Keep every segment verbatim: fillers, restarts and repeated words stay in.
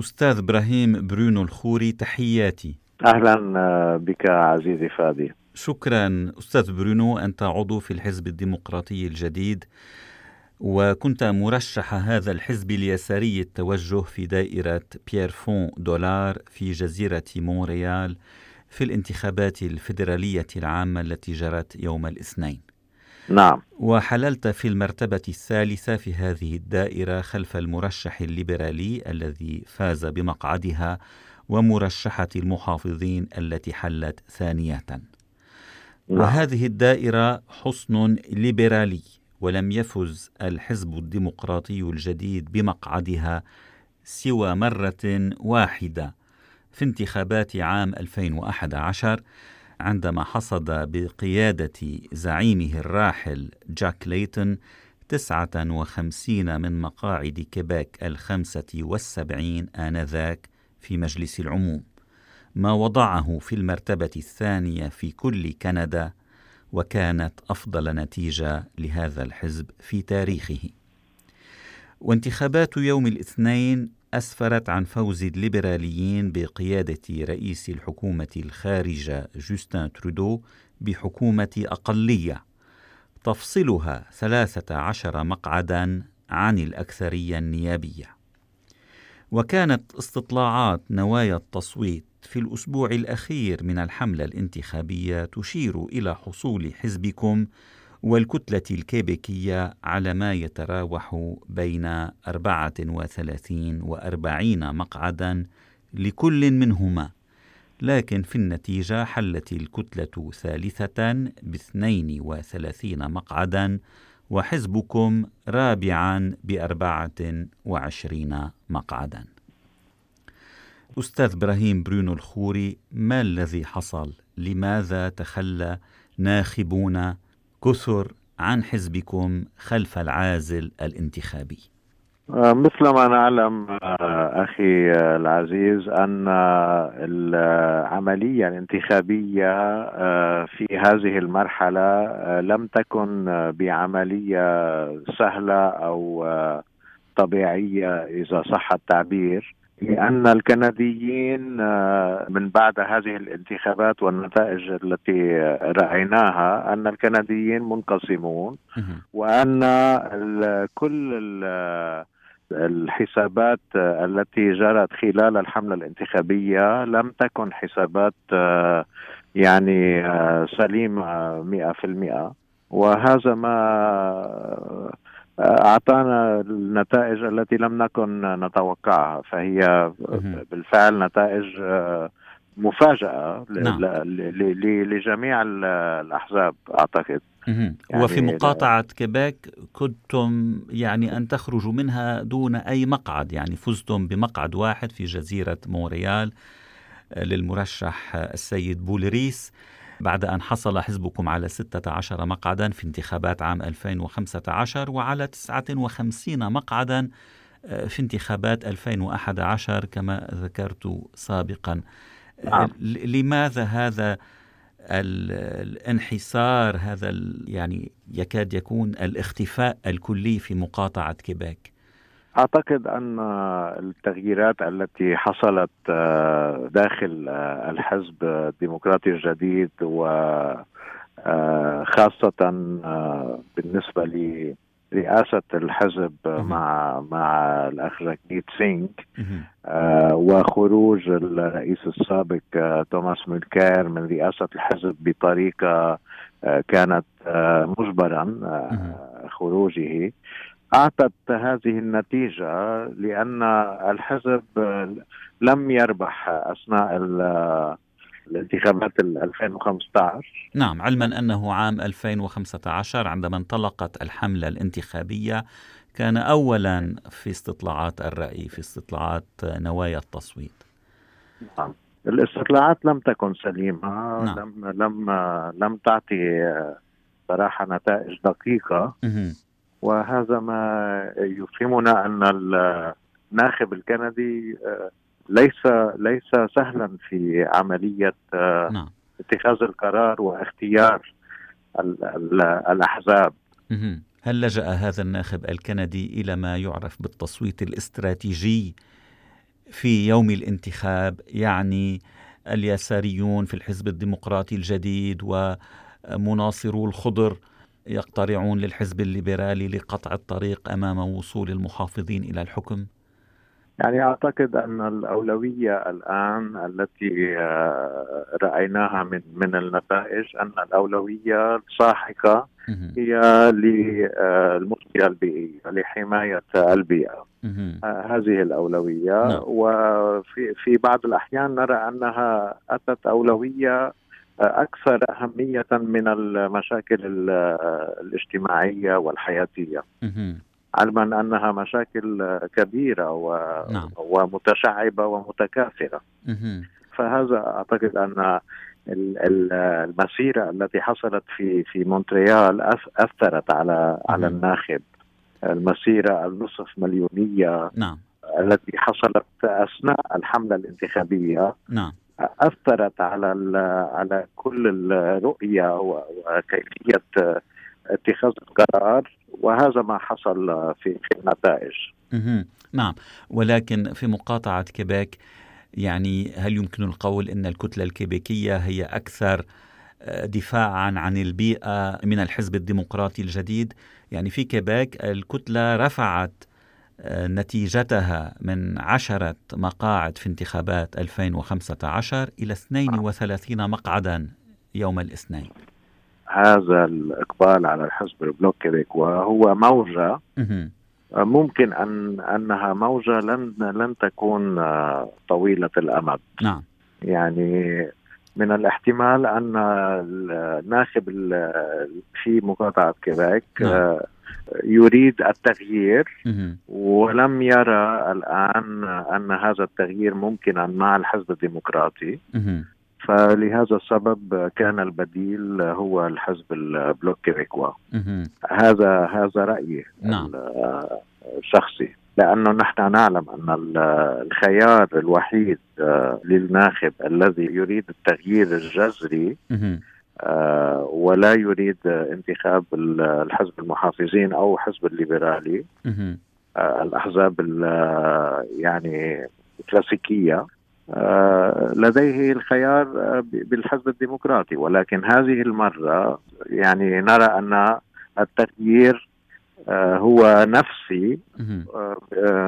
أستاذ إبراهيم برونو الخوري، تحياتي. أهلا بك عزيزي فادي. شكرا أستاذ برونو، أنت عضو في الحزب الديمقراطي الجديد، وكنت مرشح هذا الحزب اليساري التوجه في دائرة بييرفون دولار في جزيرة مونريال في الانتخابات الفيدرالية العامة التي جرت يوم الاثنين. نعم. وحللت في المرتبة الثالثة في هذه الدائرة خلف المرشح الليبرالي الذي فاز بمقعدها ومرشحة المحافظين التي حلت ثانية. نعم. وهذه الدائرة حصن ليبرالي، ولم يفز الحزب الديمقراطي الجديد بمقعدها سوى مرة واحدة في انتخابات عام ألفين وأحد عشر، عندما حصد بقيادة زعيمه الراحل جاك ليتون تسعة وخمسين من مقاعد كيبيك الخمسة والسبعين آنذاك في مجلس العموم، ما وضعه في المرتبة الثانية في كل كندا، وكانت أفضل نتيجة لهذا الحزب في تاريخه. وانتخابات يوم الاثنين أسفرت عن فوز الليبراليين بقيادة رئيس الحكومة الخارجة جوستين ترودو بحكومة أقلية تفصلها ثلاثة عشر مقعدا عن الأكثرية النيابية. وكانت استطلاعات نوايا التصويت في الأسبوع الأخير من الحملة الانتخابية تشير إلى حصول حزبكم والكتلة الكيبيكية على ما يتراوح بين أربعة وثلاثين وأربعين مقعدا لكل منهما، لكن في النتيجة حلت الكتلة ثالثة باثنين وثلاثين مقعدا وحزبكم رابعا بأربعة وعشرين مقعدا. أستاذ إبراهيم برونو الخوري، ما الذي حصل؟ لماذا تخلى ناخبون كثر عن حزبكم خلف العازل الانتخابي؟ مثلما نعلم أخي العزيز أن العملية الانتخابية في هذه المرحلة لم تكن بعملية سهلة أو طبيعية إذا صح التعبير، لأن الكنديين من بعد هذه الانتخابات والنتائج التي رأيناها أن الكنديين منقسمون، وأن كل الحسابات التي جرت خلال الحملة الانتخابية لم تكن حسابات يعني سليمة مئة في المئة، وهذا ما أعطانا النتائج التي لم نكن نتوقعها، فهي بالفعل نتائج مفاجأة لجميع الأحزاب أعتقد. يعني وفي مقاطعة كيبيك كنتم يعني أن تخرجوا منها دون أي مقعد، يعني فزتم بمقعد واحد في جزيرة مونريال للمرشح السيد بولريس، بعد أن حصل حزبكم على ستة عشر مقعدا في انتخابات عام ألفين وخمسة عشر وعلى تسعة وخمسين مقعدا في انتخابات ألفين وأحد عشر كما ذكرت سابقا. آه. لماذا هذا الانحسار، هذا يعني يكاد يكون الاختفاء الكلي في مقاطعة كيبيك؟ أعتقد أن التغييرات التي حصلت داخل الحزب الديمقراطي الجديد، وخاصة بالنسبة لرئاسة الحزب مع مع الأخ جاكميت سينغ وخروج الرئيس السابق توماس مولكير من رئاسة الحزب بطريقة كانت مجبرا خروجه، أعطت هذه النتيجة، لأن الحزب لم يربح أثناء الانتخابات ألفين وخمسة عشر. نعم، علما أنه عام ألفين وخمسة عشر عندما انطلقت الحملة الانتخابية كان أولا في استطلاعات الرأي، في استطلاعات نوايا التصويت. نعم، الاستطلاعات لم تكن سليمة. نعم. لم لم لم تعطي صراحة نتائج دقيقة. مه. وهذا ما يفهمنا أن الناخب الكندي ليس ليس سهلا في عملية اتخاذ القرار واختيار الأحزاب. هل لجأ هذا الناخب الكندي إلى ما يعرف بالتصويت الاستراتيجي في يوم الانتخاب، يعني اليساريون في الحزب الديمقراطي الجديد ومناصرو الخضر يقترعون للحزب الليبرالي لقطع الطريق أمام وصول المحافظين إلى الحكم؟ يعني أعتقد أن الأولوية الآن التي رأيناها من من النتائج أن الأولوية الساحقة هي للمشكلة البيئية، لحماية البيئة. هذه الأولوية، وفي في بعض الأحيان نرى أنها أتت أولوية أكثر أهمية من المشاكل الاجتماعية والحياتية. علما أنها مشاكل كبيرة و... نعم. ومتشعبة ومتكاثرة. مه. فهذا أعتقد أن المسيرة التي حصلت في في مونتريال أثرت على مه. على الناخب. المسيرة النصف مليونية نعم. التي حصلت أثناء الحملة الانتخابية نعم. أثرت على ال... على كل الرؤية وكيفية اتخاذ القرار، وهذا ما حصل في النتائج. نعم، ولكن في مقاطعة كيبيك، يعني هل يمكن القول أن الكتلة الكيبيكية هي أكثر دفاعا عن البيئة من الحزب الديمقراطي الجديد؟ يعني في كيبيك الكتلة رفعت نتيجتها من عشرة مقاعد في انتخابات ألفين وخمسة عشر إلى اثنين وثلاثين مقعدا يوم الاثنين. هذا الإقبال على الحزب البلوك كيبيكوا هو موجة، ممكن أن أنها موجة لن لن تكون طويلة الأمد. نعم. يعني من الاحتمال أن الناخب في مقاطعة كيبيك نعم. يريد التغيير مه. ولم يرى الآن أن هذا التغيير ممكن مع الحزب الديمقراطي. مه. فلهذا السبب كان البديل هو الحزب البلوك كيبيكوا. هذا هذا رأيي نعم. الشخصي، لأنه نحن نعلم أن الخيار الوحيد للناخب الذي يريد التغيير الجذري ولا يريد انتخاب الحزب المحافظين أو حزب الليبرالي، الأحزاب يعني كلاسيكية، لديه الخيار بالحزب الديمقراطي. ولكن هذه المرة يعني نرى أن التغيير هو نفسي،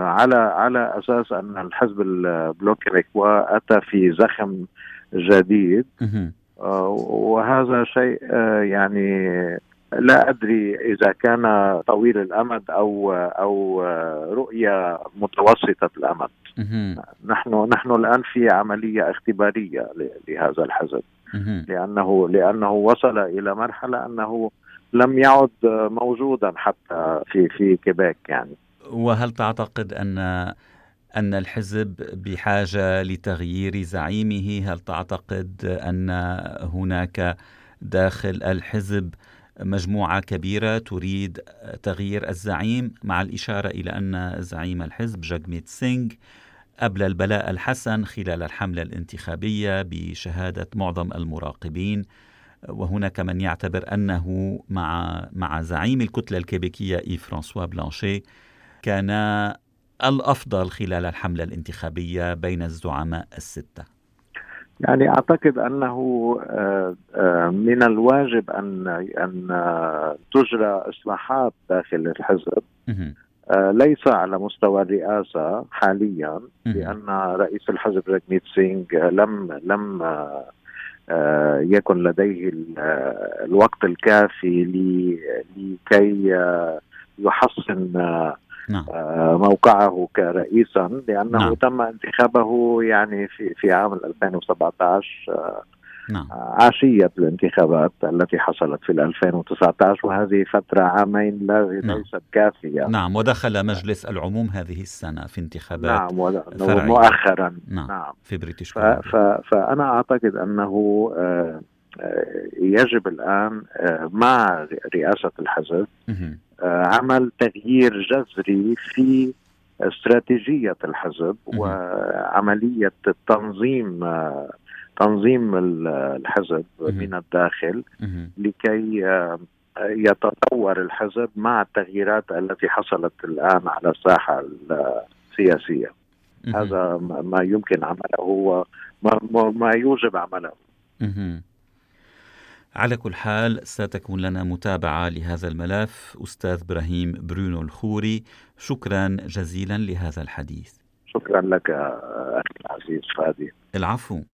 على على أساس أن الحزب البلوك كيبيكوا أتى في زخم جديد، وهذا شيء يعني لا أدري إذا كان طويل الأمد أو أو رؤية متوسطة الأمد. نحن نحن الآن في عملية اختبارية لهذا الحزب، لأنه لأنه وصل إلى مرحلة أنه لم يعد موجودا حتى في في كيبيك يعني. وهل تعتقد أن أن الحزب بحاجة لتغيير زعيمه؟ هل تعتقد أن هناك داخل الحزب مجموعة كبيرة تريد تغيير الزعيم، مع الإشارة إلى أن زعيم الحزب جاغميت سينغ أبلى البلاء الحسن خلال الحملة الانتخابية بشهادة معظم المراقبين، وهناك من يعتبر أنه مع مع زعيم الكتلة الكيبيكية إي فرانسوا بلانشي كان الأفضل خلال الحملة الانتخابية بين الزعماء الستة؟ يعني أعتقد أنه من الواجب أن أن تجرى إصلاحات داخل الحزب، ليس على مستوى الرئاسة حاليا، لأن رئيس الحزب جاغميت سينغ لم لم يكن لديه الوقت الكافي لكي يحسن نعم. موقعه كرئيسا، لأنه نعم. تم انتخابه يعني في في عام ألفين وسبعة عشر نعم. عشية الانتخابات التي حصلت في ألفين وتسعة عشر، وهذه فترة عامين لا ليست كافية. نعم، ودخل مجلس العموم هذه السنة في انتخابات نعم ومؤخرا نعم. نعم في بريتش كولومبيا. فأنا أعتقد أنه يجب الآن مع رئاسة الحزب عمل تغيير جذري في استراتيجية الحزب وعملية التنظيم، تنظيم الحزب من الداخل، لكي يتطور الحزب مع التغييرات التي حصلت الآن على الساحة السياسية. هذا ما يمكن عمله وما يوجب عمله. على كل حال ستكون لنا متابعة لهذا الملف. أستاذ إبراهيم برونو الخوري، شكرا جزيلا لهذا الحديث. شكرا لك أخي العزيز فادي. العفو.